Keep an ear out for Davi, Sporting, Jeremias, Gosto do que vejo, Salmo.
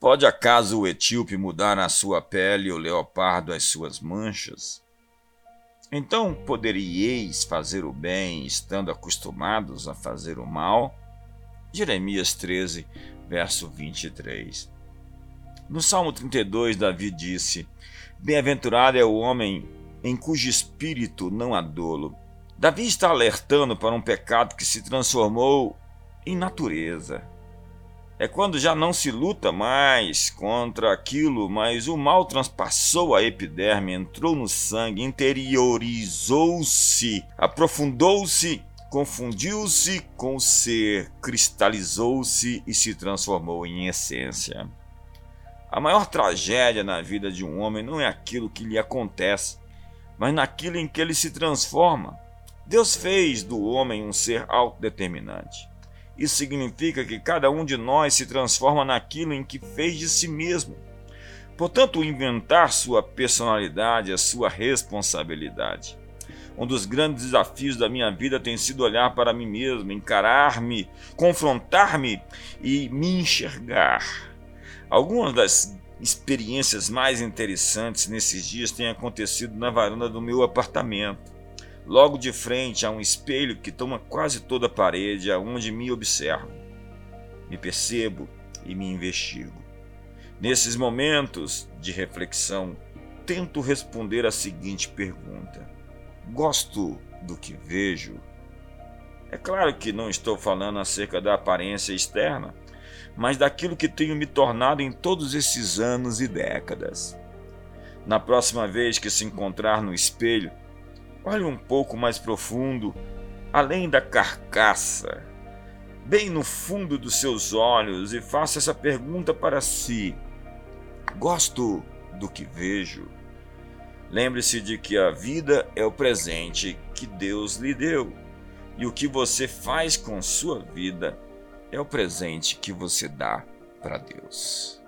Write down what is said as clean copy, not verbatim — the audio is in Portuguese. Pode acaso o etíope mudar a sua pele, o leopardo as suas manchas? Então poderíeis fazer o bem, estando acostumados a fazer o mal? Jeremias 13, verso 23. No Salmo 32, Davi disse: bem-aventurado é o homem em cujo espírito não há dolo. Davi está alertando para um pecado que se transformou em natureza. É quando já não se luta mais contra aquilo, mas o mal transpassou a epiderme, entrou no sangue, interiorizou-se, aprofundou-se, confundiu-se com o ser, cristalizou-se e se transformou em essência. A maior tragédia na vida de um homem não é aquilo que lhe acontece, mas naquilo em que ele se transforma. Deus fez do homem um ser autodeterminante. Isso significa que cada um de nós se transforma naquilo em que fez de si mesmo. Portanto, inventar sua personalidade é sua responsabilidade. Um dos grandes desafios da minha vida tem sido olhar para mim mesmo, encarar-me, confrontar-me e me enxergar. Algumas das experiências mais interessantes nesses dias têm acontecido na varanda do meu apartamento. Logo de frente há um espelho que toma quase toda a parede, aonde me observo, me percebo e me investigo. Nesses momentos de reflexão, tento responder a seguinte pergunta: gosto do que vejo? É claro que não estou falando acerca da aparência externa, mas daquilo que tenho me tornado em todos esses anos e décadas. Na próxima vez que se encontrar no espelho, olhe um pouco mais profundo, além da carcaça, bem no fundo dos seus olhos, e faça essa pergunta para si: gosto do que vejo? Lembre-se de que a vida é o presente que Deus lhe deu, e o que você faz com sua vida é o presente que você dá para Deus.